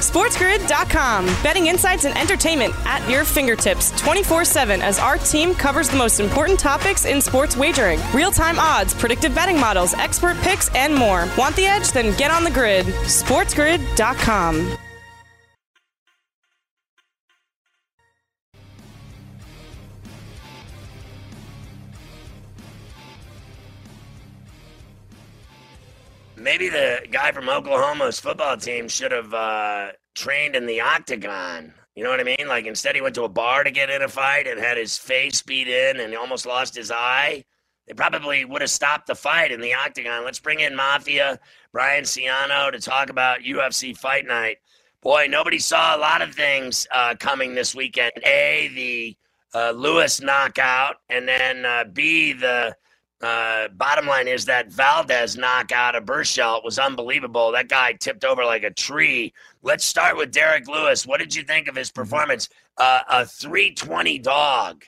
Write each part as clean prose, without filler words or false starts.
SportsGrid.com. Betting insights and entertainment at your fingertips 24/7 as our team covers the most important topics in sports wagering. Real-time odds, predictive betting models, expert picks, and more. Want the edge? Then get on the grid. SportsGrid.com. Maybe the guy from Oklahoma's football team should have trained in the octagon. You know what I mean? Like, instead he went to a bar to get in a fight and had his face beat in and almost lost his eye. They probably would have stopped the fight in the octagon. Let's bring in Mafia Brian Ciano to talk about UFC Fight Night. Boy, nobody saw a lot of things coming this weekend. A, the Lewis knockout, and then B, the... bottom line is that Valdez knockout of Burchelt was unbelievable. That guy tipped over like a tree. Let's start with Derek Lewis. What did you think of his performance? A 320 dog.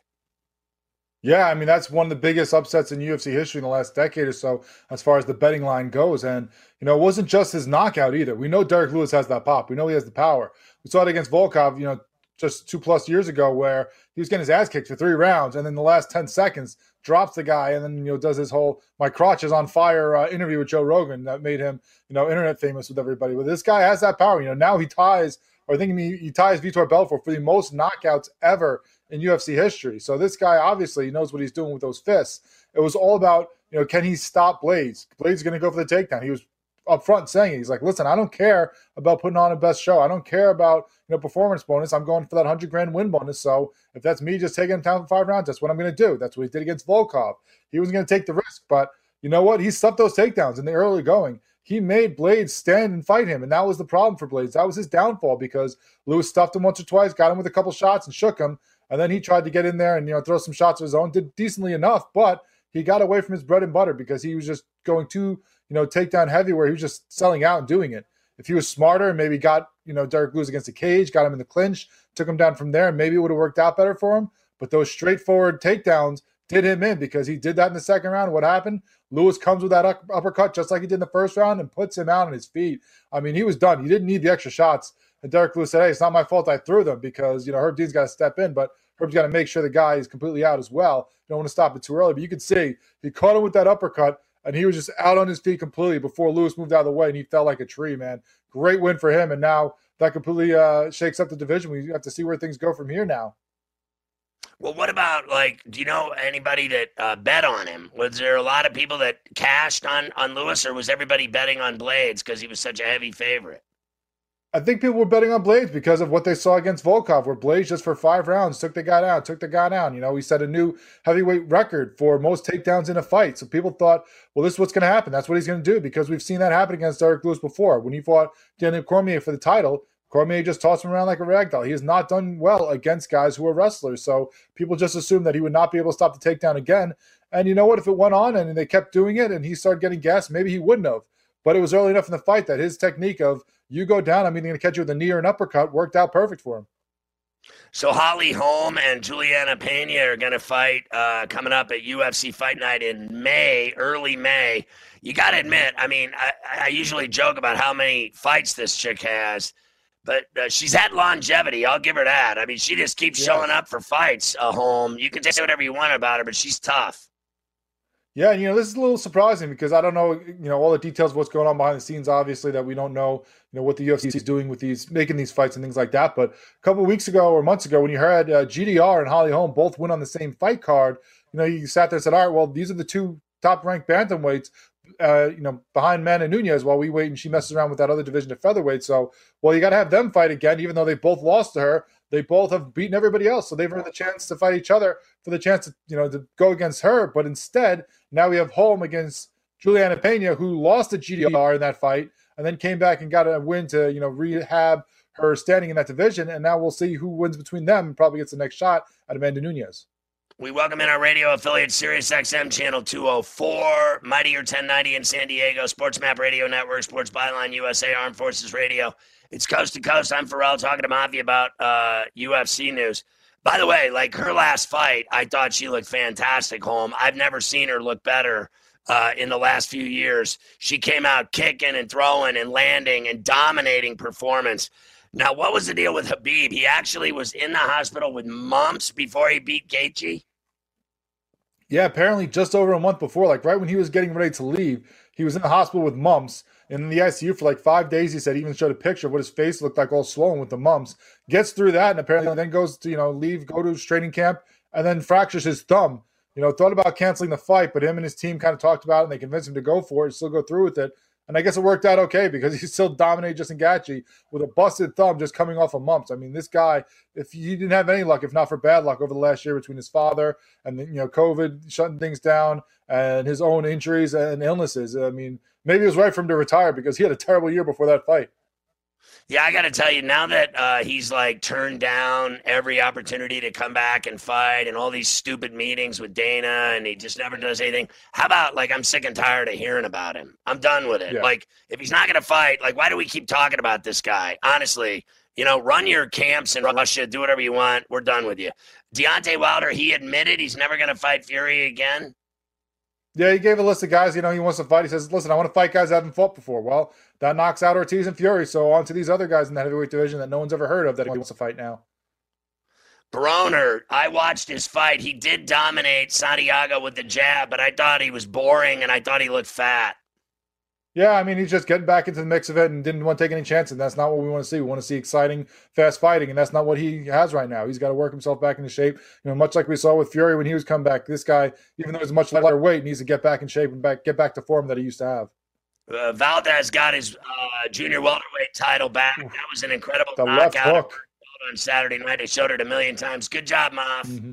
Yeah, I mean, that's one of the biggest upsets in UFC history in the last decade or so as far as the betting line goes. And, you know, it wasn't just his knockout either. We know Derek Lewis has that pop. We know he has the power. We saw it against Volkov, you know, just 2+ years ago where he was getting his ass kicked for 3 rounds. And then the last 10 seconds drops the guy and then, you know, does his whole "my crotch is on fire" interview with Joe Rogan that made him, you know, internet famous with everybody. But this guy has that power. You know, now he ties, or I think he ties Vitor Belfort for the most knockouts ever in UFC history. So this guy obviously knows what he's doing with those fists. It was all about, you know, can he stop Blades? Blades is going to go for the takedown. He was up front saying it. He's like, listen, I don't care about putting on a best show. I don't care about, you know, performance bonus. I'm going for that $100,000 win bonus. So if that's me just taking him down for 5 rounds, that's what I'm going to do. That's what he did against Volkov. He wasn't going to take the risk, but you know what? He stuffed those takedowns in the early going. He made Blades stand and fight him, and that was the problem for Blades. That was his downfall because Lewis stuffed him once or twice, got him with a couple shots and shook him, and then he tried to get in there and, you know, throw some shots of his own. Did decently enough, but he got away from his bread and butter because he was just going too, you know, takedown heavy where he was just selling out and doing it. If he was smarter and maybe got, you know, Derek Lewis against the cage, got him in the clinch, took him down from there, and maybe it would have worked out better for him. But those straightforward takedowns did him in because he did that in the second round. What happened? Lewis comes with that uppercut just like he did in the first round and puts him out on his feet. I mean, he was done. He didn't need the extra shots. And Derek Lewis said, hey, it's not my fault I threw them because, you know, Herb Dean's got to step in, but Herb's got to make sure the guy is completely out as well. You don't want to stop it too early. But you could see he caught him with that uppercut, and he was just out on his feet completely before Lewis moved out of the way, and he fell like a tree, man. Great win for him, and now that completely shakes up the division. We have to see where things go from here now. Well, what about, like, do you know anybody that bet on him? Was there a lot of people that cashed on Lewis, or was everybody betting on Blades because he was such a heavy favorite? I think people were betting on Blades because of what they saw against Volkov, where Blades just for 5 rounds took the guy down. You know, he set a new heavyweight record for most takedowns in a fight. So people thought, well, this is what's going to happen. That's what he's going to do because we've seen that happen against Derek Lewis before. When he fought Daniel Cormier for the title, Cormier just tossed him around like a rag doll. He has not done well against guys who are wrestlers. So people just assumed that he would not be able to stop the takedown again. And you know what? If it went on and they kept doing it and he started getting gassed, maybe he wouldn't have. But it was early enough in the fight that his technique of you go down, I'm either going to catch you with a knee or an uppercut worked out perfect for him. So Holly Holm and Juliana Peña are going to fight coming up at UFC Fight Night in May, early May. You got to admit, I mean, I usually joke about how many fights this chick has, but she's had longevity. I'll give her that. I mean, she just keeps showing up for fights, Holm. You can say whatever you want about her, but she's tough. Yeah, you know, this is a little surprising because I don't know, you know, all the details of what's going on behind the scenes, obviously, that we don't know, you know, what the UFC is doing with these, making these fights and things like that. But a couple of weeks ago or months ago when you heard GDR and Holly Holm both win on the same fight card, you know, you sat there and said, all right, well, these are the two top-ranked bantamweights, you know, behind Amanda Nunez while we wait and she messes around with that other division of featherweight. So, well, you got to have them fight again, even though they both lost to her. They both have beaten everybody else, so they've earned the chance to fight each other for the chance to, you know, to go against her. But instead, now we have Holm against Juliana Peña, who lost to GDR in that fight, and then came back and got a win to, you know, rehab her standing in that division. And now we'll see who wins between them and probably gets the next shot at Amanda Nunez. We welcome in our radio affiliate, Sirius XM Channel 204, Mightier 1090 in San Diego, Sports Map Radio Network, Sports Byline USA, Armed Forces Radio. It's Coast to Coast. I'm Pharrell talking to Mafia about UFC news. By the way, like her last fight, I thought she looked fantastic, Holm. I've never seen her look better in the last few years. She came out kicking and throwing and landing and dominating performance. Now, what was the deal with Khabib? He actually was in the hospital with mumps before he beat Gaethje. Yeah, apparently just over a month before, like right when he was getting ready to leave, he was in the hospital with mumps and in the ICU for like 5 days. He said he even showed a picture of what his face looked like all swollen with the mumps. Gets through that and apparently then goes to, you know, leave, go to his training camp, and then fractures his thumb. You know, thought about canceling the fight, but him and his team kind of talked about it and they convinced him to go for it, still go through with it. And I guess it worked out okay because he still dominated Justin Gaethje with a busted thumb just coming off of mumps. I mean, this guy, if he didn't have any luck, if not for bad luck over the last year between his father and, you know, COVID shutting things down and his own injuries and illnesses, I mean, maybe it was right for him to retire because he had a terrible year before that fight. Yeah, I got to tell you, now that he's like turned down every opportunity to come back and fight and all these stupid meetings with Dana and he just never does anything. How about, like, I'm sick and tired of hearing about him. I'm done with it. Yeah. Like, if he's not going to fight, like, why do we keep talking about this guy? Honestly, you know, run your camps in Russia, do whatever you want. We're done with you. Deontay Wilder, he admitted he's never going to fight Fury again. Yeah, he gave a list of guys, you know, he wants to fight. He says, listen, I want to fight guys I haven't fought before. Well, that knocks out Ortiz and Fury. So on to these other guys in the heavyweight division that no one's ever heard of that he wants to fight now. Broner, I watched his fight. He did dominate Santiago with the jab, but I thought he was boring and I thought he looked fat. Yeah, I mean, he's just getting back into the mix of it and didn't want to take any chances. That's not what we want to see. We want to see exciting, fast fighting, and that's not what he has right now. He's got to work himself back into shape. You know, much like we saw with Fury when he was come back, this guy, even though he's much lighter weight, needs to get back in shape and get back to form that he used to have. Valdez got his junior welterweight title back. That was an incredible knockout hook on Saturday night. I showed it a million times. Good job, Moff. Mm-hmm.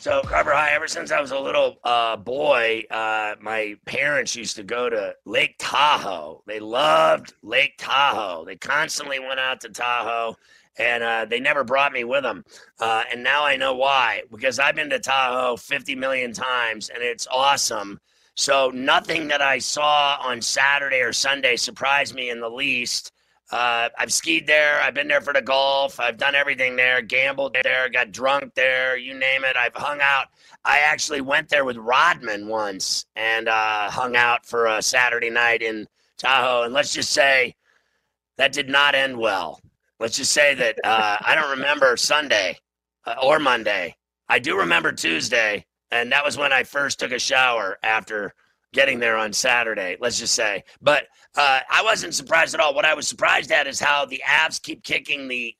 So, Carver High, ever since I was a little boy, my parents used to go to Lake Tahoe. They loved Lake Tahoe. They constantly went out to Tahoe, and they never brought me with them. And now I know why, because I've been to Tahoe 50 million times, and it's awesome. So nothing that I saw on Saturday or Sunday surprised me in the least. I've skied there. I've been there for the golf. I've done everything there, gambled there, got drunk there, you name it. I've hung out. I actually went there with Rodman once and hung out for a Saturday night in Tahoe. And let's just say that did not end well. Let's just say that I don't remember Sunday or Monday. I do remember Tuesday, and that was when I first took a shower after getting there on Saturday, let's just say. But I wasn't surprised at all. What I was surprised at is how the Avs keep kicking the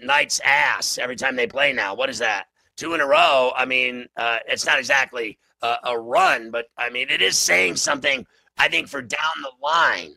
Knights' ass every time they play now. What is that? two in a row, I mean, it's not exactly a run, but I mean, it is saying something, I think, for down the line.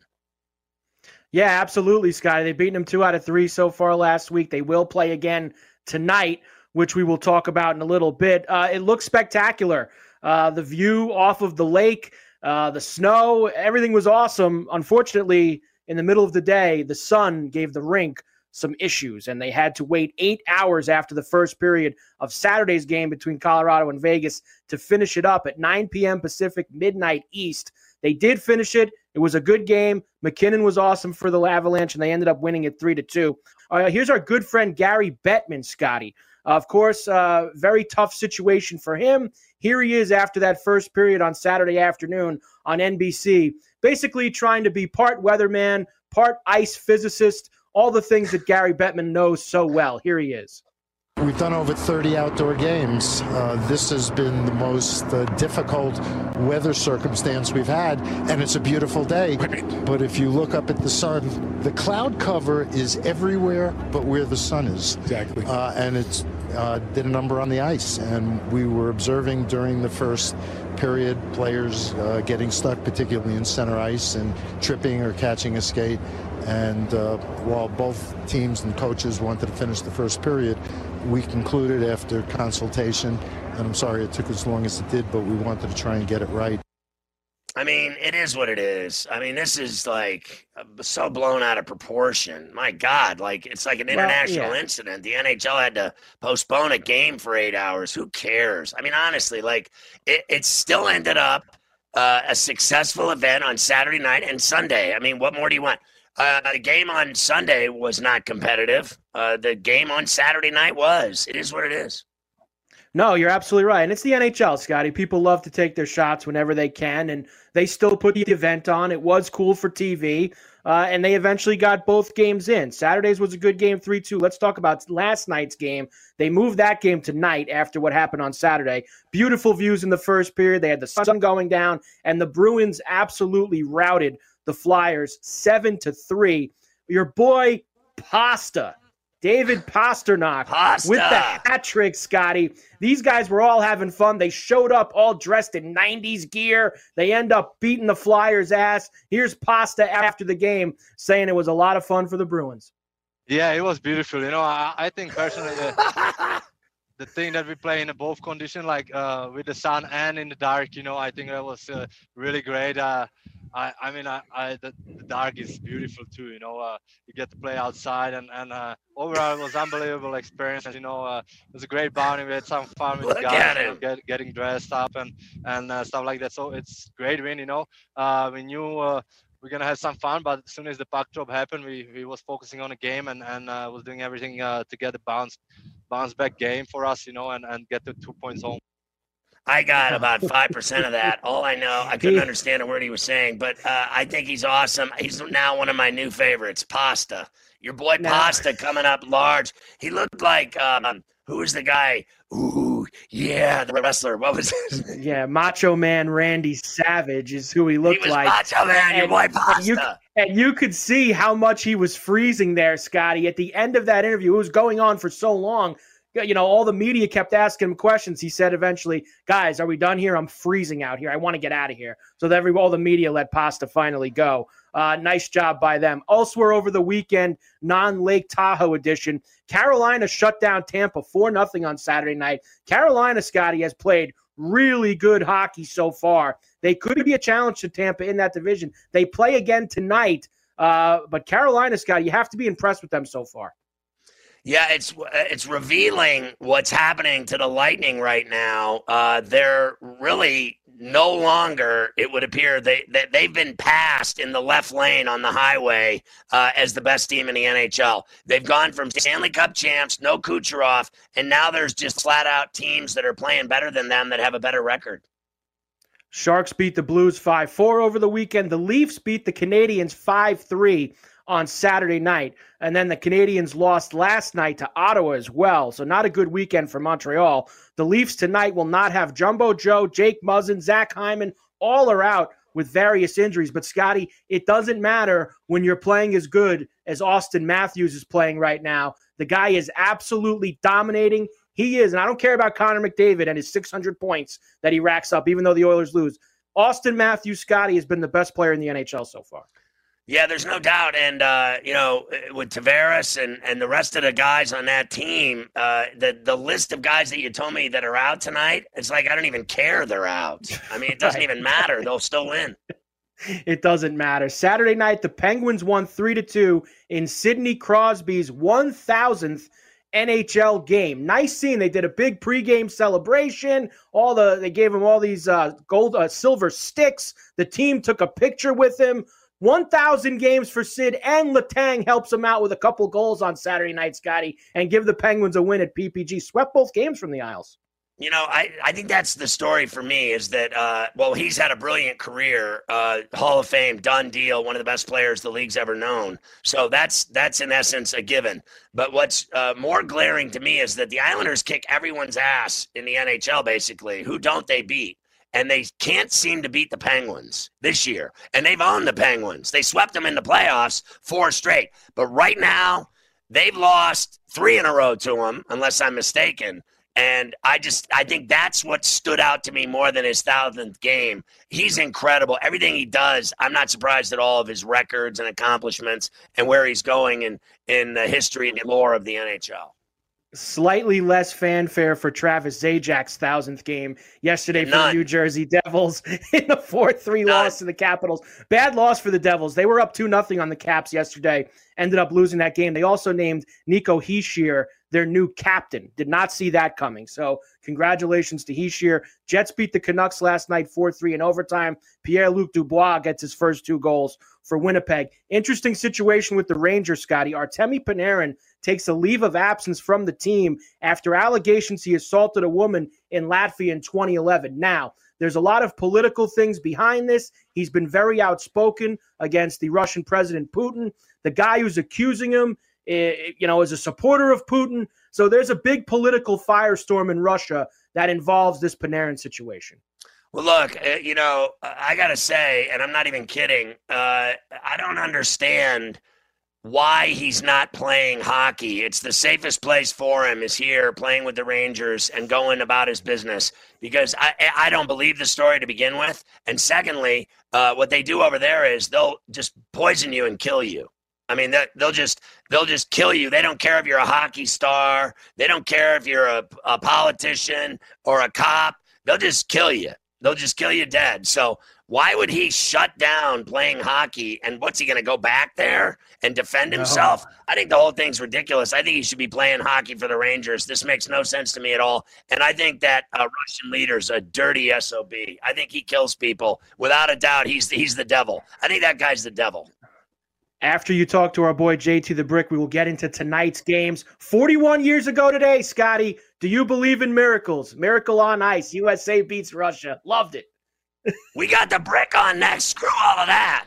Yeah, absolutely, Scotty. They've beaten them 2 out of 3 so far last week. They will play again tonight, which we will talk about in a little bit. It looks spectacular. The view off of the lake, the snow, everything was awesome. Unfortunately, in the middle of the day, the sun gave the rink some issues, and they had to wait 8 hours after the first period of Saturday's game between Colorado and Vegas to finish it up at 9 p.m. Pacific, midnight East. They did finish it. It was a good game. McKinnon was awesome for the Avalanche, and they ended up winning it 3-2. Here's our good friend Gary Bettman, Scotty. Of course, very tough situation for him. Here he is after that first period on Saturday afternoon on NBC, basically trying to be part weatherman, part ice physicist, all the things that Gary Bettman knows so well. Here he is. We've done over 30 outdoor games. This has been the most difficult weather circumstance we've had, and it's a beautiful day. But if you look up at the sun, the cloud cover is everywhere but where the sun is. Exactly. And it did a number on the ice, and we were observing during the first period players getting stuck, particularly in center ice, and tripping or catching a skate. And while both teams and coaches wanted to finish the first period, we concluded after consultation, and I'm sorry it took as long as it did, but we wanted to try and get it right. I mean, it is what it is. I mean, this is like so blown out of proportion. My God, like it's like an international incident. The NHL had to postpone a game for 8 hours. Who cares? I mean, honestly, like it still ended up a successful event on Saturday night and Sunday. I mean, what more do you want? The game on Sunday was not competitive. The game on Saturday night was. It is what it is. No, you're absolutely right. And it's the NHL, Scotty. People love to take their shots whenever they can, and they still put the event on. It was cool for TV, and they eventually got both games in. Saturday's was a good game, 3-2. Let's talk about last night's game. They moved that game tonight after what happened on Saturday. Beautiful views in the first period. They had the sun going down, and the Bruins absolutely routed the Flyers 7-3. Your boy Pasta, David Pastrnak, with the hat trick, Scotty. These guys were all having fun. They showed up all dressed in 90s gear. They end up beating the Flyers' ass. Here's Pasta after the game saying it was a lot of fun for the Bruins. Yeah, it was beautiful. You know, I think personally the thing that we play in a both condition, like with the sun and in the dark, you know, I think that was really great. The dark is beautiful too, you know, you get to play outside and overall it was unbelievable experience, you know, it was a great bounding, we had some fun with the guys, you know, getting dressed up and stuff like that, so it's great win, you know, we knew we're going to have some fun, but as soon as the puck drop happened, we was focusing on the game and was doing everything to get the bounce back game for us, you know, and get the 2 points home. I got about 5% of that. All I know, I couldn't understand a word he was saying, but I think he's awesome. He's now one of my new favorites, Pasta. Your boy Pasta coming up large. He looked like, who was the guy? Ooh, yeah, the wrestler. What was his name? Yeah, Macho Man Randy Savage is who he looked like. Macho Man, your boy Pasta. And you could see how much he was freezing there, Scotty. At the end of that interview, it was going on for so long. You know, all the media kept asking him questions. He said eventually, guys, are we done here? I'm freezing out here. I want to get out of here. So all the media let Pasta finally go. Nice job by them. Elsewhere over the weekend, non-Lake Tahoe edition, Carolina shut down Tampa 4-0 on Saturday night. Carolina, Scotty, has played really good hockey so far. They could be a challenge to Tampa in that division. They play again tonight. But Carolina, Scotty, you have to be impressed with them so far. Yeah, it's revealing what's happening to the Lightning right now. They're really no longer, it would appear, they've been passed in the left lane on the highway as the best team in the NHL. They've gone from Stanley Cup champs, no Kucherov, and now there's just flat-out teams that are playing better than them that have a better record. Sharks beat the Blues 5-4 over the weekend. The Leafs beat the Canadians 5-3. On Saturday night, and then the Canadians lost last night to Ottawa as well, so not a good weekend for Montreal. The Leafs tonight will not have Jumbo Joe, Jake Muzzin, Zach Hyman, all are out with various injuries, but Scotty, it doesn't matter when you're playing as good as Auston Matthews is playing right now. The guy is absolutely dominating He is, and I don't care about Connor McDavid and his 600 points that he racks up, even though the Oilers lose. Auston Matthews, Scotty, has been the best player in the NHL so far. Yeah, there's no doubt. And, you know, with Tavares and the rest of the guys on that team, the list of guys that you told me that are out tonight, it's like I don't even care they're out. I mean, it doesn't even matter. They'll still win. It doesn't matter. Saturday night, the Penguins won 3-2 in Sidney Crosby's 1,000th NHL game. Nice scene. They did a big pregame celebration. They gave him all these silver sticks. The team took a picture with him. 1,000 games for Sid, and Letang helps him out with a couple goals on Saturday night, Scotty, and give the Penguins a win at PPG. Swept both games from the Isles. You know, I think that's the story for me is that, well, he's had a brilliant career, Hall of Fame, done deal, one of the best players the league's ever known. So that's in essence a given. But what's more glaring to me is that the Islanders kick everyone's ass in the NHL, basically. Who don't they beat? And they can't seem to beat the Penguins this year. And they've owned the Penguins. They swept them in the playoffs 4 straight. But right now, they've lost 3 in a row to them, unless I'm mistaken. And I think that's what stood out to me more than his 1,000th game. He's incredible. Everything he does, I'm not surprised at all of his records and accomplishments and where he's going in the history and lore of the NHL. Slightly less fanfare for Travis Zajak's 1,000th game yesterday for the New Jersey Devils in the 4-3 loss to the Capitals. Bad loss for the Devils. They were up 2-0 on the Caps yesterday, ended up losing that game. They also named Nico Hischier their new captain. Did not see that coming. So congratulations to Hischier. Jets beat the Canucks last night 4-3 in overtime. Pierre-Luc Dubois gets his first 2 goals for Winnipeg. Interesting situation with the Rangers, Scotty. Artemi Panarin takes a leave of absence from the team after allegations he assaulted a woman in Latvia in 2011. Now, there's a lot of political things behind this. He's been very outspoken against the Russian President Putin. The guy who's accusing him, you know, is a supporter of Putin. So there's a big political firestorm in Russia that involves this Panarin situation. Well, look, you know, I got to say, and I'm not even kidding, I don't understand why he's not playing hockey. It's the safest place for him is here playing with the Rangers and going about his business because I don't believe the story to begin with. And secondly, what they do over there is they'll just poison you and kill you. I mean, they'll just kill you. They don't care if you're a hockey star. They don't care if you're a politician or a cop. They'll just kill you. They'll just kill you dead. So why would he shut down playing hockey? And what's he going to go back there and defend himself? I think the whole thing's ridiculous. I think he should be playing hockey for the Rangers. This makes no sense to me at all. And I think that Russian leader's a dirty SOB. I think he kills people. Without a doubt, he's the devil. I think that guy's the devil. After you talk to our boy JT the Brick, we will get into tonight's games. 41 years ago today, Scotty, do you believe in miracles? Miracle on Ice. USA beats Russia. Loved it. We got the Brick on next. Screw all of that.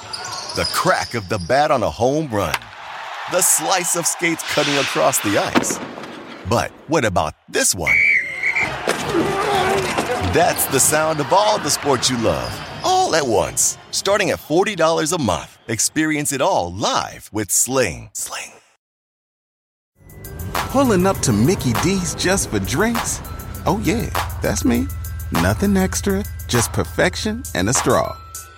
The crack of the bat on a home run. The slice of skates cutting across the ice. But what about this one? That's the sound of all the sports you love, all at once. Starting at $40 a month. Experience it all live with Sling. Sling. Pulling up to Mickey D's just for drinks? Oh, yeah, that's me. Nothing extra, just perfection and a straw.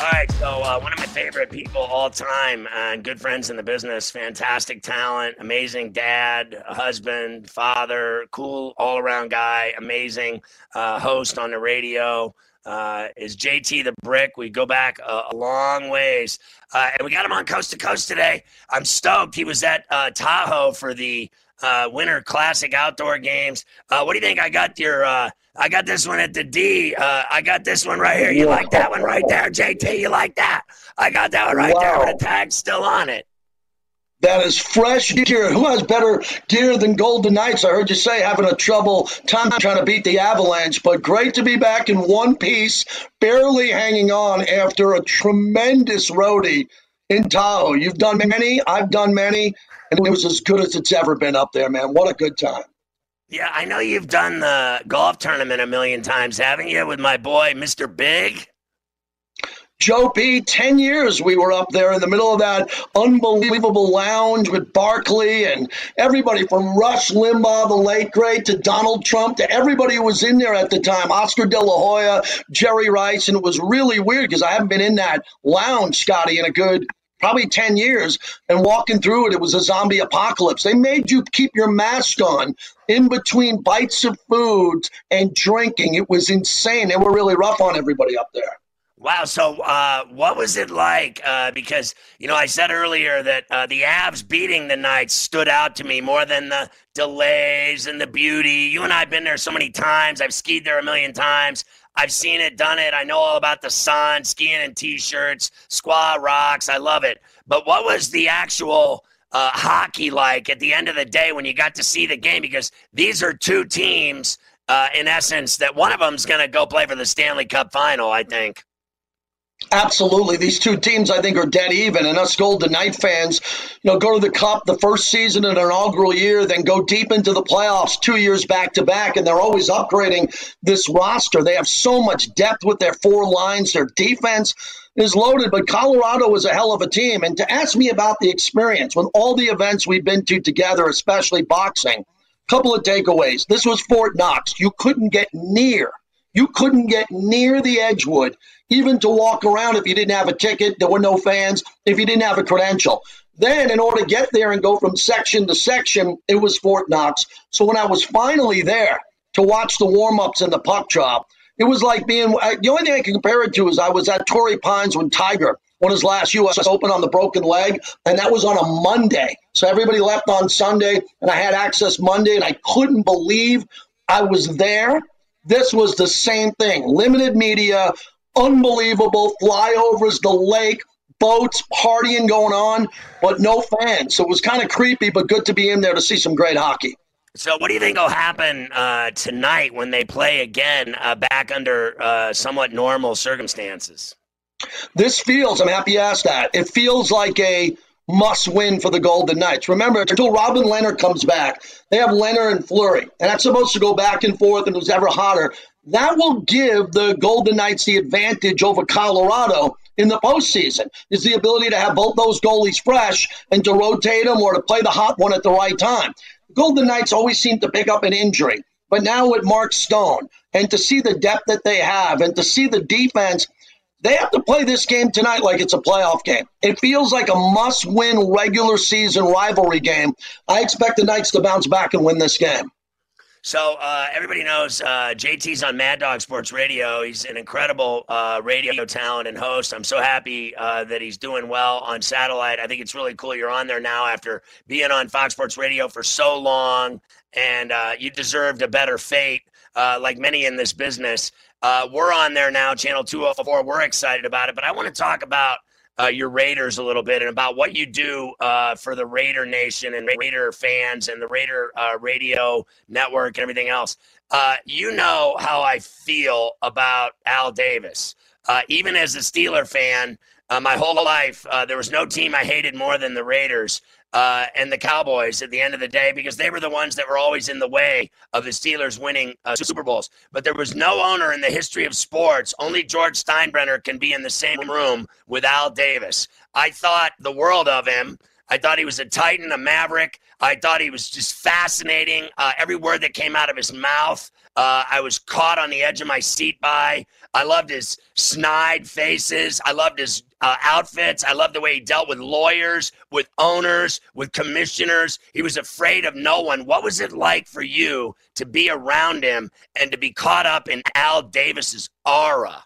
All right, so one of my favorite people all time and good friends in the business. Fantastic talent, amazing dad, husband, father, cool all-around guy, amazing host on the radio. Is JT the Brick. We go back a long ways. And we got him on Coast to Coast today. I'm stoked. He was at Tahoe for the Winter Classic Outdoor Games. What do you think? I got this one at the D. I got this one right here. You like that one right there, JT? You like that? I got that one right there with a tag still on it. That is fresh deer. Who has better deer than Golden Knights? I heard you say having a trouble time trying to beat the Avalanche, but great to be back in one piece, barely hanging on after a tremendous roadie in Tahoe. You've done many. I've done many. And it was as good as it's ever been up there, man. What a good time. Yeah, I know you've done the golf tournament a million times, haven't you, with my boy, Mr. Big? Joe B, 10 years we were up there in the middle of that unbelievable lounge with Barkley and everybody from Rush Limbaugh, the late great, to Donald Trump, to everybody who was in there at the time, Oscar De La Hoya, Jerry Rice, and it was really weird because I haven't been in that lounge, Scotty, in a good probably 10 years, and walking through it, it was a zombie apocalypse. They made you keep your mask on in between bites of food and drinking. It was insane. They were really rough on everybody up there. Wow. So what was it like? Because, you know, I said earlier that the Avs beating the Knights stood out to me more than the delays and the beauty. You and I have been there so many times. I've skied there a million times. I've seen it, done it. I know all about the sun, skiing in T-shirts, squaw rocks. I love it. But what was the actual hockey like at the end of the day when you got to see the game? Because these are two teams, in essence, that one of them's going to go play for the Stanley Cup final, I think. Absolutely. These two teams, I think, are dead even. And us Golden Knight fans, you know, go to the Cup the first season in an inaugural year, then go deep into the playoffs 2 years back to back. And they're always upgrading this roster. They have so much depth with their four lines. Their defense is loaded. But Colorado is a hell of a team. And to ask me about the experience, with all the events we've been to together, especially boxing, couple of takeaways. This was Fort Knox. You couldn't get near the Edgewood, even to walk around if you didn't have a ticket, there were no fans, if you didn't have a credential. Then in order to get there and go from section to section, it was Fort Knox. So when I was finally there to watch the warm-ups and the puck drop, it was like being – the only thing I can compare it to is I was at Torrey Pines when Tiger won his last U.S. Open on the broken leg, and that was on a Monday. So everybody left on Sunday, and I had access Monday, and I couldn't believe I was there. This was the same thing. Limited media, unbelievable flyovers, the lake, boats, partying going on, but no fans. So it was kind of creepy, but good to be in there to see some great hockey. So what do you think will happen tonight when they play again back under somewhat normal circumstances? This feels, I'm happy you asked that, it feels like a must win for the Golden Knights. Remember, until Robin Leonard comes back, they have Leonard and Fleury, and that's supposed to go back and forth and who's ever hotter. That will give the Golden Knights the advantage over Colorado in the postseason, is the ability to have both those goalies fresh and to rotate them or to play the hot one at the right time. The Golden Knights always seem to pick up an injury, but now with Mark Stone, and to see the depth that they have and to see the defense, they have to play this game tonight like it's a playoff game. It feels like a must-win regular season rivalry game. I expect the Knights to bounce back and win this game. So everybody knows JT's on Mad Dog Sports Radio. He's an incredible radio talent and host. I'm so happy that he's doing well on satellite. I think it's really cool you're on there now after being on Fox Sports Radio for so long, and you deserved a better fate like many in this business. We're on there now, Channel 204. We're excited about it, but I want to talk about your Raiders a little bit and about what you do for the Raider Nation and Raider fans and the Raider radio network and everything else. You know how I feel about Al Davis. Even as a Steeler fan, my whole life, there was no team I hated more than the Raiders. And the Cowboys at the end of the day, because they were the ones that were always in the way of the Steelers winning Super Bowls. But there was no owner in the history of sports. Only George Steinbrenner can be in the same room with Al Davis. I thought the world of him. I thought he was a titan, a maverick. I thought he was just fascinating. Every word that came out of his mouth, I was caught on the edge of my seat by. I loved his snide faces. I loved his outfits. I loved the way he dealt with lawyers, with owners, with commissioners. He was afraid of no one. What was it like for you to be around him and to be caught up in Al Davis's aura?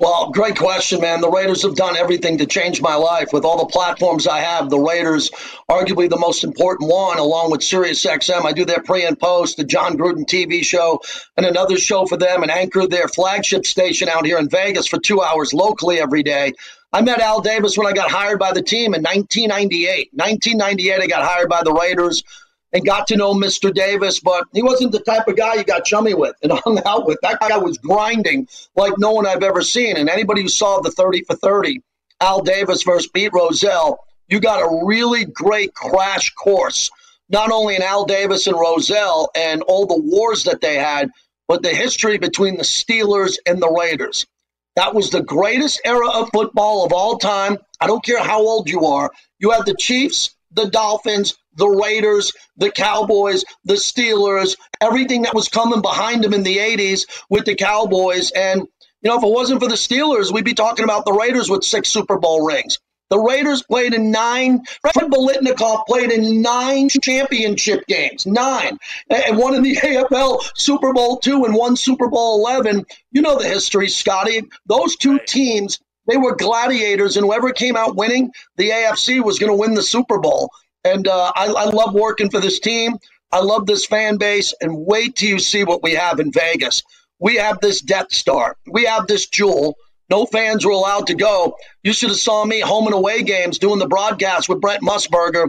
Well, great question, man. The Raiders have done everything to change my life. With all the platforms I have, the Raiders, arguably the most important one, along with SiriusXM. I do their pre and post, the John Gruden TV show, and another show for them, and anchor their flagship station out here in Vegas for 2 hours locally every day. I met Al Davis when I got hired by the team in 1998. 1998, I got hired by the Raiders and got to know Mr. Davis, but he wasn't the type of guy you got chummy with and hung out with. That guy was grinding like no one I've ever seen. And anybody who saw the 30 for 30, Al Davis versus Pete Rozelle, you got a really great crash course, not only in Al Davis and Rozelle and all the wars that they had, but the history between the Steelers and the Raiders. That was the greatest era of football of all time. I don't care how old you are. You had the Chiefs, the Dolphins, the Raiders, the Cowboys, the Steelers, everything that was coming behind them in the 80s with the Cowboys. And, you know, if it wasn't for the Steelers, we'd be talking about the Raiders with 6 Super Bowl rings. The Raiders played in 9. Fred Biletnikoff played in 9 championship games, 9. And one in the AFL, Super Bowl II, and one Super Bowl XI. You know the history, Scotty. Those two teams, they were gladiators, and whoever came out winning, the AFC was going to win the Super Bowl. And I love working for this team. I love this fan base. And wait till you see what we have in Vegas. We have this Death Star. We have this jewel. No fans were allowed to go. You should have saw me home and away games doing the broadcast with Brent Musburger,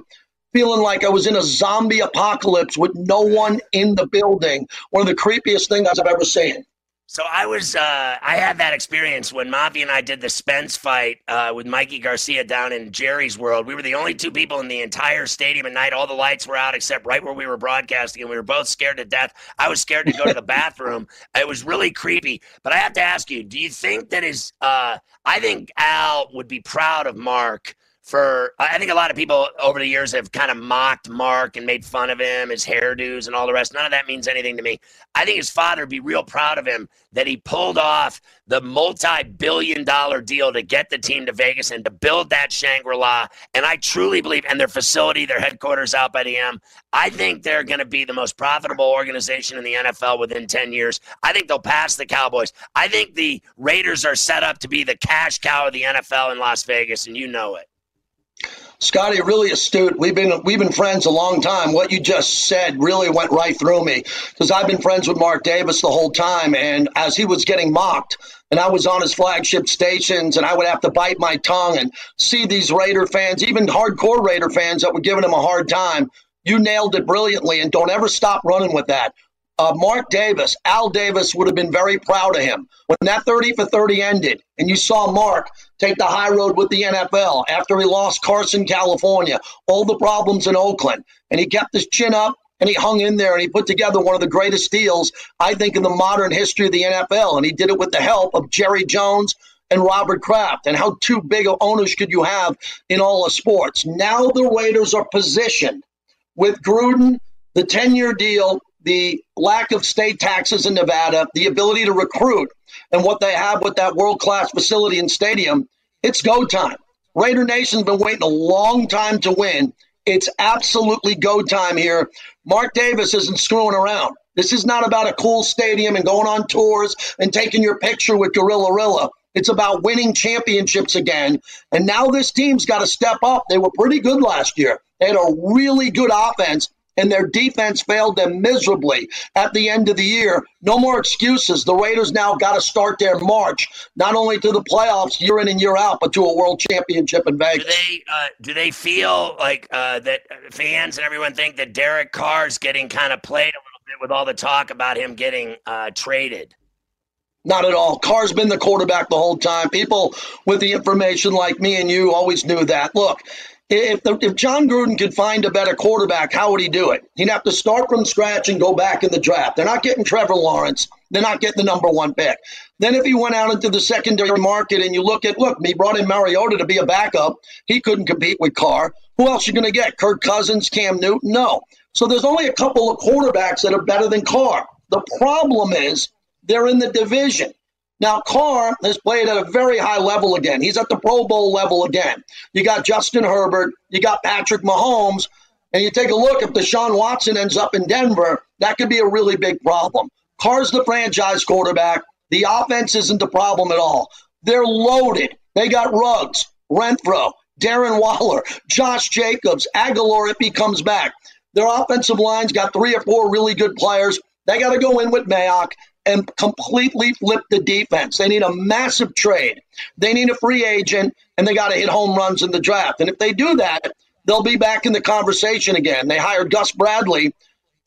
feeling like I was in a zombie apocalypse with no one in the building. One of the creepiest things I've ever seen. So I was, I had that experience when Mafia and I did the Spence fight with Mikey Garcia down in Jerry's World. We were the only two people in the entire stadium at night. All the lights were out except right where we were broadcasting, and we were both scared to death. I was scared to go to the bathroom. It was really creepy. But I have to ask you, do you think that is, I think Al would be proud of Mark. I think a lot of people over the years have kind of mocked Mark and made fun of him, his hairdos and all the rest. None of that means anything to me. I think his father would be real proud of him that he pulled off the multi-billion-dollar deal to get the team to Vegas and to build that Shangri-La. And I truly believe, and their facility, their headquarters out by the M, I think they're going to be the most profitable organization in the NFL within 10 years. I think they'll pass the Cowboys. I think the Raiders are set up to be the cash cow of the NFL in Las Vegas, and you know it. Scotty, really astute. We've been friends a long time. What you just said really went right through me, because I've been friends with Mark Davis the whole time. And as he was getting mocked, and I was on his flagship stations, and I would have to bite my tongue and see these Raider fans, even hardcore Raider fans that were giving him a hard time, you nailed it brilliantly, and don't ever stop running with that. Mark Davis, Al Davis would have been very proud of him. When that 30 for 30 ended and you saw Mark take the high road with the NFL after he lost Carson, California, all the problems in Oakland, and he kept his chin up and he hung in there and he put together one of the greatest deals, I think, in the modern history of the NFL. And he did it with the help of Jerry Jones and Robert Kraft. And how two big owners could you have in all of sports? Now the Raiders are positioned with Gruden, the 10-year deal, the lack of state taxes in Nevada, the ability to recruit, and what they have with that world-class facility and stadium. It's go time. Raider Nation's been waiting a long time to win. It's absolutely go time here. Mark Davis isn't screwing around. This is not about a cool stadium and going on tours and taking your picture with Gorilla. It's about winning championships again. And now this team's got to step up. They were pretty good last year. They had a really good offense, and their defense failed them miserably at the end of the year. No more excuses. The Raiders now got to start their march, not only to the playoffs year in and year out, but to a world championship in Vegas. Do they feel like that fans and everyone think that Derek Carr's getting kind of played a little bit with all the talk about him getting traded? Not at all. Carr's been the quarterback the whole time. People with the information like me and you always knew that. Look, If John Gruden could find a better quarterback, how would he do it? He'd have to start from scratch and go back in the draft. They're not getting Trevor Lawrence. They're not getting the number one pick. Then if he went out into the secondary market and you look, he brought in Mariota to be a backup. He couldn't compete with Carr. Who else are you going to get? Kirk Cousins, Cam Newton? No. So there's only a couple of quarterbacks that are better than Carr. The problem is they're in the division. Now, Carr has played at a very high level again. He's at the Pro Bowl level again. You got Justin Herbert. You got Patrick Mahomes. And you take a look, if Deshaun Watson ends up in Denver, that could be a really big problem. Carr's the franchise quarterback. The offense isn't the problem at all. They're loaded. They got Ruggs, Renfrow, Darren Waller, Josh Jacobs, Aguilar if he comes back. Their offensive line's got three or four really good players. They got to go in with Mayock and completely flip the defense. They need a massive trade. They need a free agent, and they got to hit home runs in the draft. And if they do that, they'll be back in the conversation again. They hired Gus Bradley,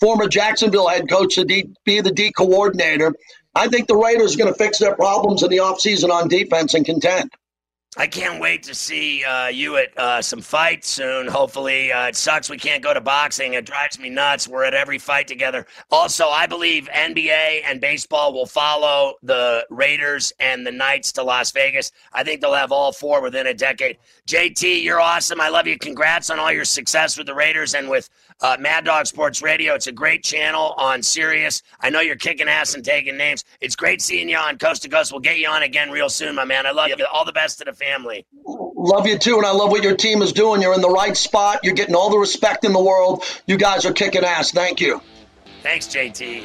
former Jacksonville head coach, to be the D coordinator. I think the Raiders are going to fix their problems in the offseason on defense and contend. I can't wait to see you at some fights soon, hopefully. It sucks we can't go to boxing. It drives me nuts. We're at every fight together. Also, I believe NBA and baseball will follow the Raiders and the Knights to Las Vegas. I think they'll have all four within a decade. JT, you're awesome. I love you. Congrats on all your success with the Raiders and with Mad Dog Sports Radio. It's a great channel on Sirius. I know you're kicking ass and taking names. It's great seeing you on Coast to Coast. We'll get you on again real soon, my man. I love you. All the best to the family. Love you too, and I love what your team is doing. You're in the right spot. You're getting all the respect in the world. You guys are kicking ass. Thank you. Thanks, JT.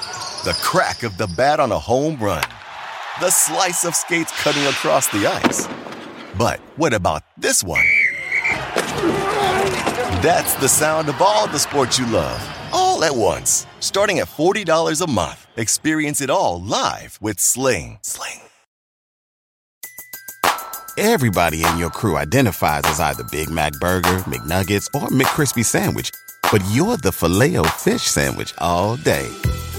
The crack of the bat on a home run. The slice of skates cutting across the ice. But what about this one? That's the sound of all the sports you love, all at once. Starting at $40 a month. Experience it all live with Sling. Sling. Everybody in your crew identifies as either Big Mac Burger, McNuggets, or McCrispy Sandwich. But you're the Filet-O-Fish Sandwich all day.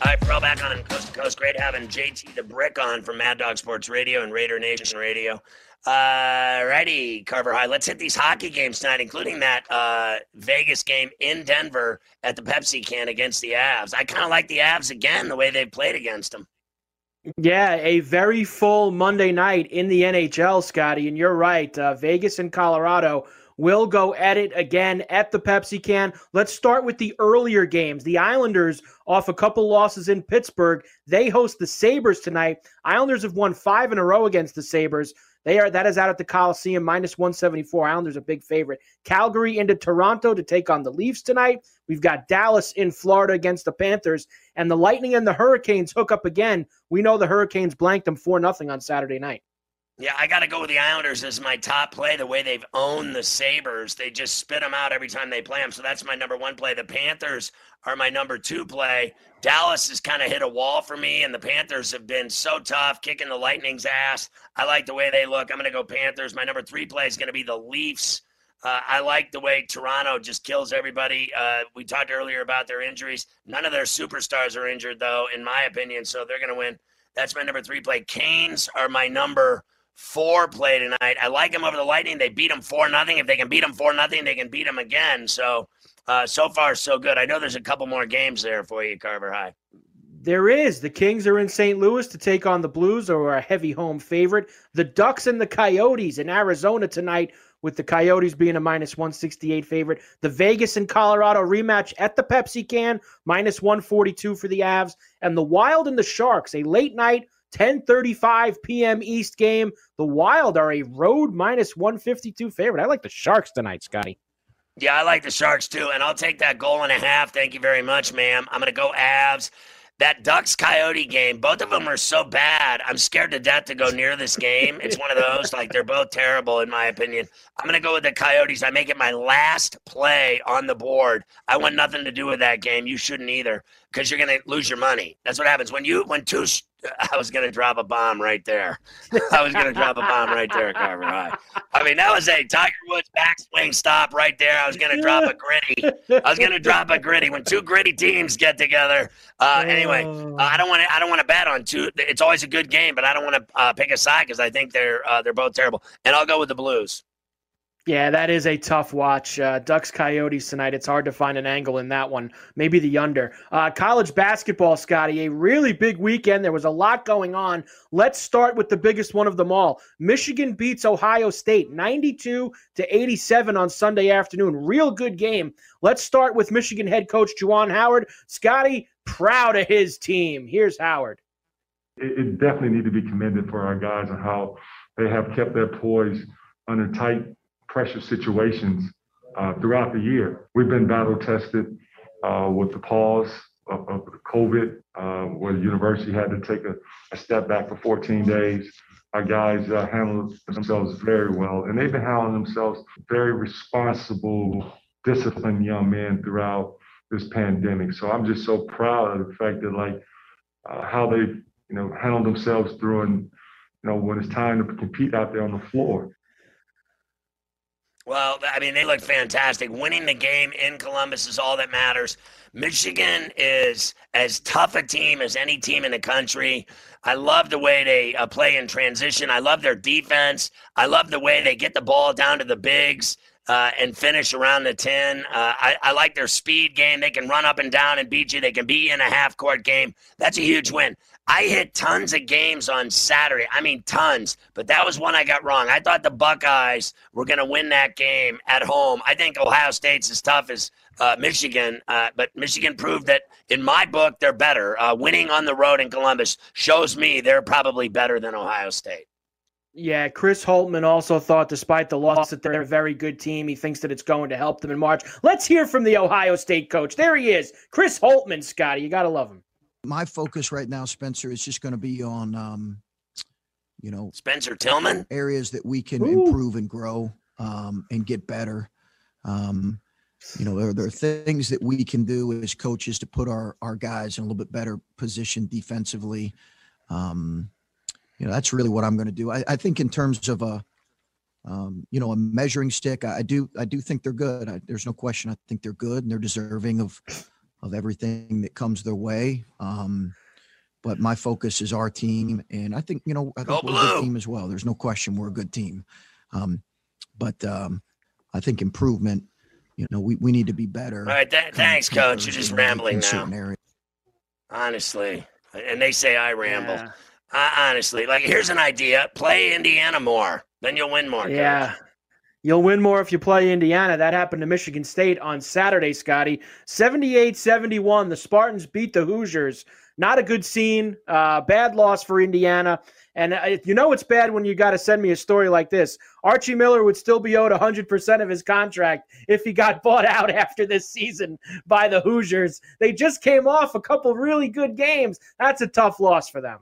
All right, Pearl, back on Coast to Coast. Great having JT the Brick on from Mad Dog Sports Radio and Raider Nation Radio. Righty, Carver High. Let's hit these hockey games tonight, including that Vegas game in Denver at the Pepsi Can against the Avs. I kind of like the Avs again, the way they played against them. Yeah, a very full Monday night in the NHL, Scotty, and you're right. Vegas and Colorado will go at it again at the Pepsi Can. Let's start with the earlier games. The Islanders, off a couple losses in Pittsburgh, they host the Sabres tonight. Islanders have won 5 in a row against the Sabres. That is out at the Coliseum, -174. Islanders a big favorite. Calgary into Toronto to take on the Leafs tonight. We've got Dallas in Florida against the Panthers. And the Lightning and the Hurricanes hook up again. We know the Hurricanes blanked them 4-0 on Saturday night. Yeah, I got to go with the Islanders as my top play, the way they've owned the Sabres. They just spit them out every time they play them, so that's my number one play. The Panthers are my number two play. Dallas has kind of hit a wall for me, and the Panthers have been so tough, kicking the Lightning's ass. I like the way they look. I'm going to go Panthers. My number three play is going to be the Leafs. I like the way Toronto just kills everybody. We talked earlier about their injuries. None of their superstars are injured, though, in my opinion, so they're going to win. That's my number three play. Canes are my number four play tonight. I like them over the Lightning. They beat them 4-0. If they can beat them 4-0, they can beat them again. So far, so good. I know there's a couple more games there for you, Carver High. There is. The Kings are in St. Louis to take on the Blues, who are a heavy home favorite. The Ducks and the Coyotes in Arizona tonight with the Coyotes being a -168 favorite. The Vegas and Colorado rematch at the PepsiCan, -142 for the Avs. And the Wild and the Sharks, a late night, 10:35 p.m. East game. The Wild are a road -152 favorite. I like the Sharks tonight, Scotty. Yeah, I like the Sharks too, and I'll take that 1.5. Thank you very much, ma'am. I'm going to go Avs. That Ducks-Coyote game, both of them are so bad. I'm scared to death to go near this game. It's one of those, like, they're both terrible, in my opinion. I'm going to go with the Coyotes. I make it my last play on the board. I want nothing to do with that game. You shouldn't either, because you're going to lose your money. That's what happens. I was going to drop a bomb right there. I was going to drop a bomb right there, Carver. High. I mean, that was a Tiger Woods backswing stop right there. I was going to drop a gritty. When two gritty teams get together. I don't want to bet on two. It's always a good game, but I don't want to pick a side because I think they're both terrible. And I'll go with the Blues. Yeah, that is a tough watch. Ducks Coyotes tonight. It's hard to find an angle in that one. Maybe the under. College basketball, Scotty, a really big weekend. There was a lot going on. Let's start with the biggest one of them all. Michigan beats Ohio State 92-87 on Sunday afternoon. Real good game. Let's start with Michigan head coach Juwan Howard. Scotty, proud of his team. Here's Howard. It definitely needs to be commended for our guys and how they have kept their poise under tight pressure situations throughout the year. We've been battle tested with the pause of COVID, where the university had to take a step back for 14 days. Our guys handled themselves very well, and they've been handling themselves very responsible, disciplined young men throughout this pandemic. So I'm just so proud of the fact that how they handled themselves through, and when it's time to compete out there on the floor. Well, I mean, they look fantastic. Winning the game in Columbus is all that matters. Michigan is as tough a team as any team in the country. I love the way they play in transition. I love their defense. I love the way they get the ball down to the bigs and finish around the 10. I like their speed game. They can run up and down and beat you. They can be in a half-court game. That's a huge win. I hit tons of games on Saturday. I mean, tons. But that was one I got wrong. I thought the Buckeyes were going to win that game at home. I think Ohio State's as tough as Michigan. But Michigan proved that, in my book, they're better. Winning on the road in Columbus shows me they're probably better than Ohio State. Yeah, Chris Holtmann also thought, despite the loss, that they're a very good team. He thinks that it's going to help them in March. Let's hear from the Ohio State coach. There he is, Chris Holtmann, Scotty. You got to love him. My focus right now, Spencer, is just going to be on, Spencer Tillman, areas that we can improve and grow and get better. There are things that we can do as coaches to put our guys in a little bit better position defensively. That's really what I'm going to do. I think in terms of a measuring stick, I do think they're good. There's no question. I think they're good and they're deserving of everything that comes their way. But my focus is our team. And I think we're a good team as well. There's no question we're a good team. But I think improvement, we need to be better. All right. Thanks, Coach. You're just rambling now. Honestly. And they say I ramble. Yeah. Honestly, here's an idea. Play Indiana more. Then you'll win more. Yeah. Coach. You'll win more if you play Indiana. That happened to Michigan State on Saturday, Scotty. 78-71, the Spartans beat the Hoosiers. Not a good scene. Bad loss for Indiana. And it's bad when you got to send me a story like this. Archie Miller would still be owed 100% of his contract if he got bought out after this season by the Hoosiers. They just came off a couple really good games. That's a tough loss for them.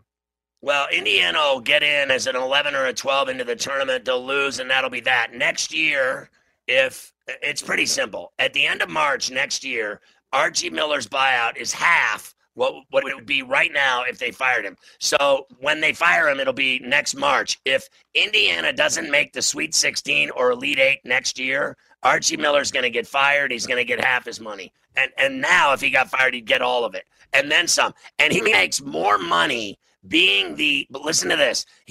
Well, Indiana will get in as an 11 or a 12 into the tournament. They'll lose, and that'll be that. Next year, if it's pretty simple. At the end of March next year, Archie Miller's buyout is half what it would be right now if they fired him. So when they fire him, it'll be next March. If Indiana doesn't make the Sweet 16 or Elite 8 next year, Archie Miller's going to get fired. He's going to get half his money. And now if he got fired, he'd get all of it. And then some. And he makes more money he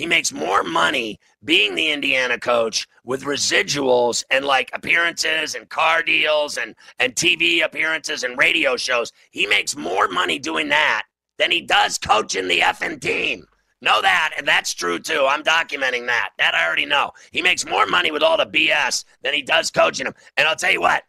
makes more money being the Indiana coach with residuals and appearances and car deals and TV appearances and radio shows. He makes more money doing that than he does coaching the effing team. Know that, and that's true, too. I'm documenting that. That I already know. He makes more money with all the BS than he does coaching him. And I'll tell you what,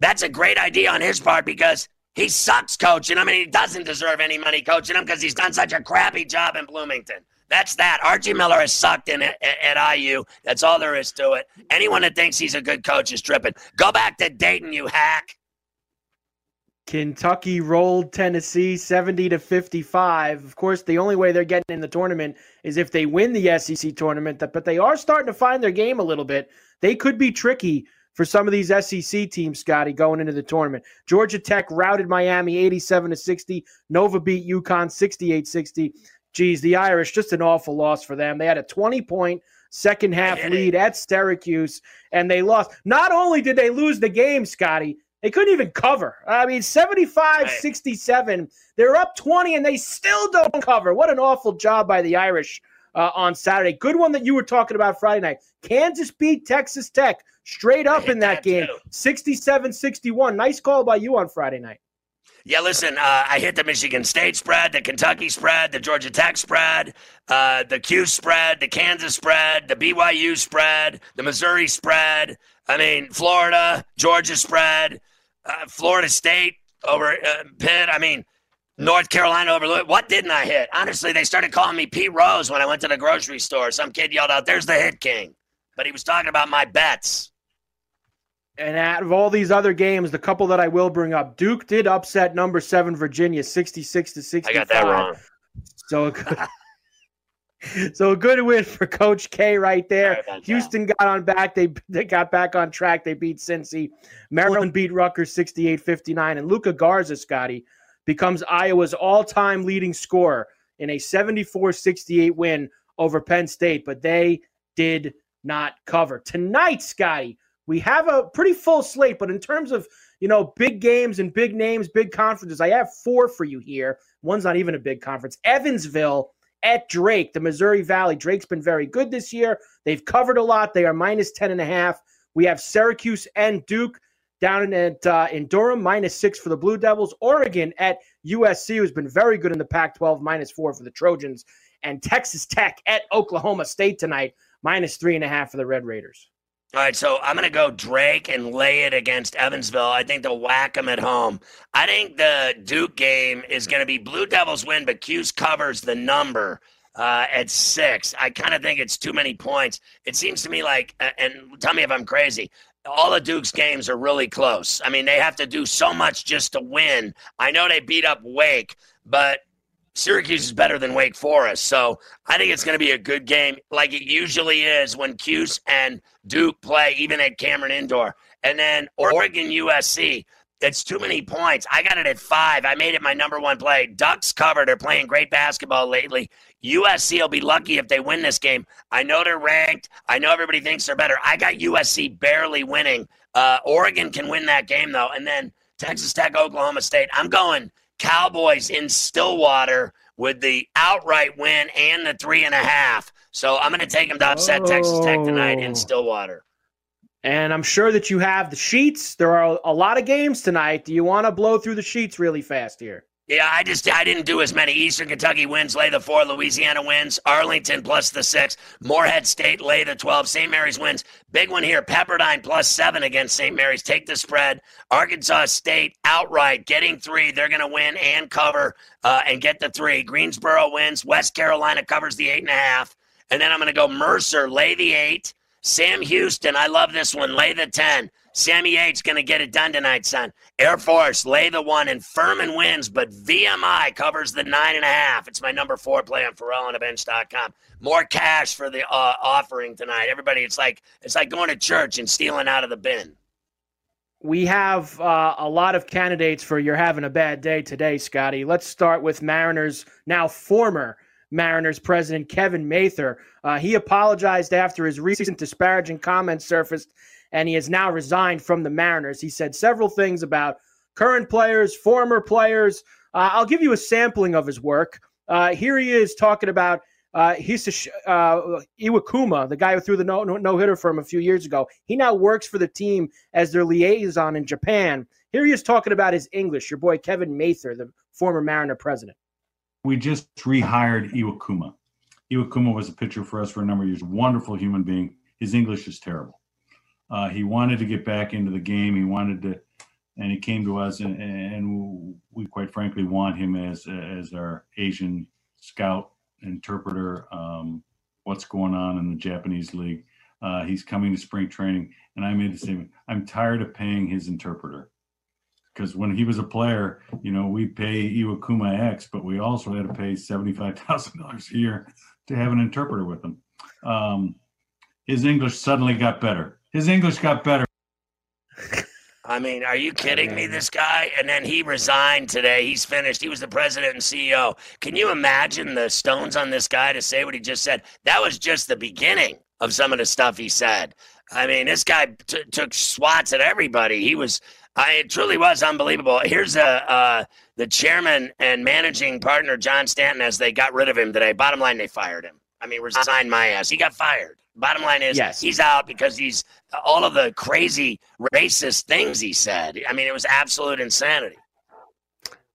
that's a great idea on his part because he sucks coaching him, and he doesn't deserve any money coaching him because he's done such a crappy job in Bloomington. That's that. Archie Miller has sucked in at IU. That's all there is to it. Anyone that thinks he's a good coach is tripping. Go back to Dayton, you hack. Kentucky rolled Tennessee 70-55. Of course, the only way they're getting in the tournament is if they win the SEC tournament, but they are starting to find their game a little bit. They could be tricky for some of these SEC teams, Scotty, going into the tournament. Georgia Tech routed Miami 87-60. Nova beat UConn 68-60. Geez, the Irish, just an awful loss for them. They had a 20-point second-half lead at Syracuse, and they lost. Not only did they lose the game, Scotty, they couldn't even cover. I mean, 75-67. They're up 20, and they still don't cover. What an awful job by the Irish on Saturday. Good one that you were talking about Friday night. Kansas beat Texas Tech straight up in that game, 67-61. Nice call by you on Friday night. Yeah, listen, I hit the Michigan State spread, the Kentucky spread, the Georgia Tech spread, the Q spread, the Kansas spread, the BYU spread, the Missouri spread. I mean, Florida, Georgia spread, Florida State over Pitt. I mean, North Carolina over – what didn't I hit? Honestly, they started calling me Pete Rose when I went to the grocery store. Some kid yelled out, there's the hit king. But he was talking about my bets. And out of all these other games, the couple that I will bring up, Duke did upset number 7 Virginia, 66-65. I got that wrong. So a good win for Coach K right there. Right, Houston got on back. They got back on track. They beat Cincy. Maryland beat Rutgers 68-59. And Luca Garza, Scotty, becomes Iowa's all-time leading scorer in a 74-68 win over Penn State. But they did not cover. Tonight, Scotty, we have a pretty full slate, but in terms of, you know, big games and big names, big conferences, I have 4 for you here. One's not even a big conference. Evansville at Drake, the Missouri Valley. Drake's been very good this year. They've covered a lot. They are minus 10.5. We have Syracuse and Duke down in Durham, minus 6 for the Blue Devils. Oregon at USC, who's been very good in the Pac-12, minus 4 for the Trojans. And Texas Tech at Oklahoma State tonight, minus 3.5 for the Red Raiders. All right, so I'm going to go Drake and lay it against Evansville. I think they'll whack them at home. I think the Duke game is going to be Blue Devils win, but Q's covers the number at 6. I kind of think it's too many points. It seems to me like, and tell me if I'm crazy, all of Duke's games are really close. I mean, they have to do so much just to win. I know they beat up Wake, but Syracuse is better than Wake Forest, so I think it's going to be a good game like it usually is when Cuse and Duke play, even at Cameron Indoor. And then Oregon-USC, that's too many points. I got it at 5. I made it my number 1 play. Ducks covered. They're playing great basketball lately. USC will be lucky if they win this game. I know they're ranked. I know everybody thinks they're better. I got USC barely winning. Oregon can win that game, though. And then Texas Tech, Oklahoma State. I'm going Cowboys in Stillwater with the outright win and the 3.5. So I'm going to take them to upset Texas Tech tonight in Stillwater. And I'm sure that you have the sheets. There are a lot of games tonight. Do you want to blow through the sheets really fast here? Yeah, I didn't do as many. Eastern Kentucky wins, lay the 4. Louisiana wins, Arlington plus the 6. Morehead State lay the 12. St. Mary's wins. Big one here, Pepperdine plus 7 against St. Mary's. Take the spread. Arkansas State outright getting 3. They're going to win and cover and get the 3. Greensboro wins. West Carolina covers the 8.5. And then I'm going to go Mercer, lay the 8. Sam Houston, I love this one, lay the 10. Sammy Yates going to get it done tonight, son. Air Force, lay the 1, and Furman wins, but VMI covers the 9.5. It's my number 4 play on FarrellOnTheBench.com. More cash for the offering tonight. Everybody, it's like going to church and stealing out of the bin. We have a lot of candidates for you're having a bad day today, Scotty. Let's start with Mariners, now former Mariners president Kevin Mather. He apologized after his recent disparaging comments surfaced, and he has now resigned from the Mariners. He said several things about current players, former players. I'll give you a sampling of his work. Here he is talking about Iwakuma, the guy who threw the no-hitter for him a few years ago. He now works for the team as their liaison in Japan. Here he is talking about his English, your boy Kevin Mather, the former Mariner president. We just rehired Iwakuma. He would come over as a pitcher for us for a number of years. Wonderful human being. His English is terrible. He wanted to get back into the game. He wanted to, and he came to us, and we quite frankly want him as our Asian scout, interpreter, what's going on in the Japanese league. He's coming to spring training, and I made the statement, I'm tired of paying his interpreter. Because when he was a player, you know, we pay Iwakuma X, but we also had to pay $75,000 a year to have an interpreter with him. His English suddenly got better. His English got better. I mean, are you kidding me, this guy? And then he resigned today. He's finished. He was the president and CEO. Can you imagine the stones on this guy to say what he just said? That was just the beginning of some of the stuff he said. I mean, this guy took swats at everybody. He was... it truly was unbelievable. Here's the chairman and managing partner, John Stanton, as they got rid of him today. Bottom line, they fired him. I mean, resigned my ass. He got fired. Bottom line is he's out because he's all of the crazy racist things he said. I mean, it was absolute insanity.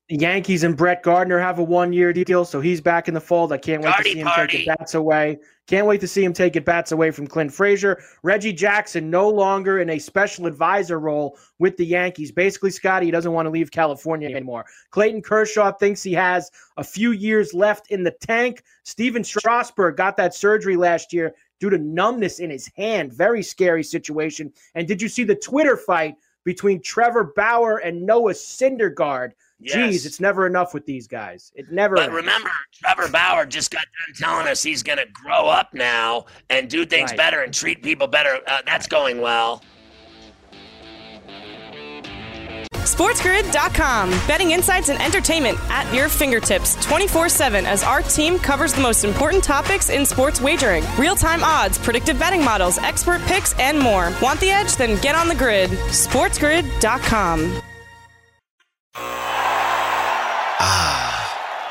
The Yankees and Brett Gardner have a one-year deal, so he's back in the fold. I can't wait to see him take the bats away. Can't wait to see him take bats away from Clint Frazier. Reggie Jackson no longer in a special advisor role with the Yankees. Basically, Scotty, he doesn't want to leave California anymore. Clayton Kershaw thinks he has a few years left in the tank. Steven Strasburg got that surgery last year due to numbness in his hand. Very scary situation. And did you see the Twitter fight between Trevor Bauer and Noah Syndergaard? Yes. Jeez, it's never enough with these guys. It never. But remember, Trevor Bauer just got done telling us he's going to grow up now and do things better and treat people better. That's going well. SportsGrid.com. Betting insights and entertainment at your fingertips 24/7 as our team covers the most important topics in sports wagering. Real-time odds, predictive betting models, expert picks, and more. Want the edge? Then get on the grid. SportsGrid.com. Ah,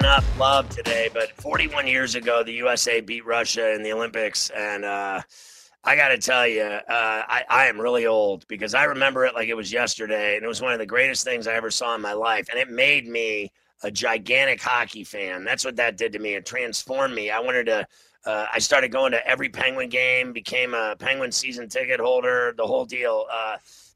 Enough love today, but 41 years ago the USA beat Russia in the Olympics, and I gotta tell you, I am really old because I remember it like it was yesterday, and it was one of the greatest things I ever saw in my life, and it made me a gigantic hockey fan. That's what that did to me. It transformed me. I wanted to I started going to every Penguin game, became a Penguin season ticket holder, the whole deal.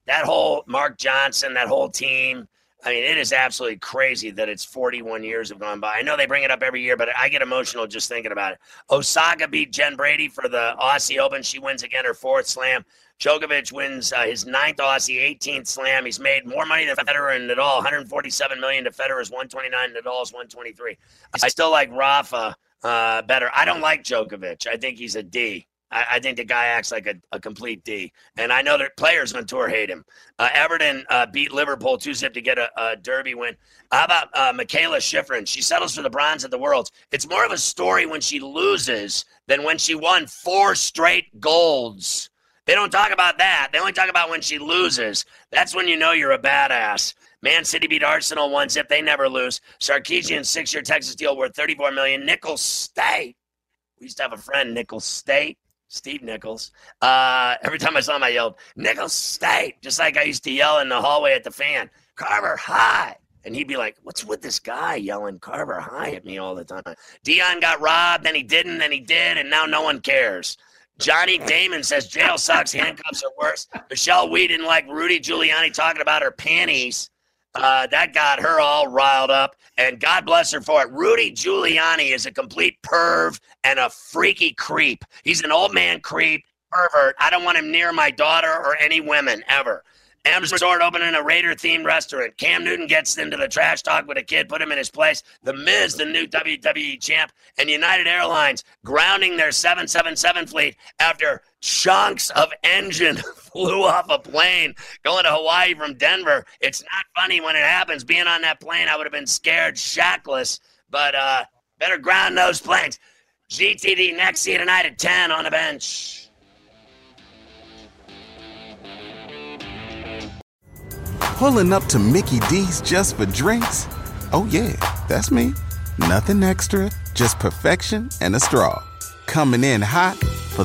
That whole Mark Johnson, that whole team, I mean, it is absolutely crazy that it's 41 years have gone by. I know they bring it up every year, but I get emotional just thinking about it. Osaka beat Jen Brady for the Aussie Open. She wins again her fourth slam. Djokovic wins his ninth Aussie, 18th slam. He's made more money than Federer and Nadal, $147 million to Federer's $129, Nadal's $123. I still like Rafa better. I don't like Djokovic. I think he's a D. I think the guy acts like a complete D. And I know that players on tour hate him. Everton beat Liverpool 2-0 to get a derby win. How about Mikaela Shiffrin? She settles for the bronze at the Worlds. It's more of a story when she loses than when she won four straight golds. They don't talk about that. They only talk about when she loses. That's when you know you're a badass. Man City beat Arsenal 1-0. They never lose. Sarkisian's 6-year Texas deal worth $34 million. Nicholls State. We used to have a friend, Nicholls State. Steve Nichols. Every time I saw him, I yelled, Nichols State, just like I used to yell in the hallway at the fan, Carver High. And he'd be like, what's with this guy yelling Carver High at me all the time? Dion got robbed, then he didn't, then he did, and now no one cares. Johnny Damon says jail sucks, handcuffs are worse. Michelle Wee didn't like Rudy Giuliani talking about her panties. That got her all riled up, and God bless her for it. Rudy Giuliani is a complete perv and a freaky creep. He's an old man creep, pervert. I don't want him near my daughter or any women ever. M's Resort opening a Raider-themed restaurant. Cam Newton gets into the trash talk with a kid, put him in his place. The Miz, the new WWE champ, and United Airlines grounding their 777 fleet after chunks of engine flew off a plane going to Hawaii from Denver. It's not funny when it happens. Being on that plane, I would have been scared shackless, but better ground those planes. GTD next see you tonight at 10 on the bench. Pulling up to Mickey D's just for drinks? Oh yeah, that's me. Nothing extra, just perfection and a straw. Coming in hot for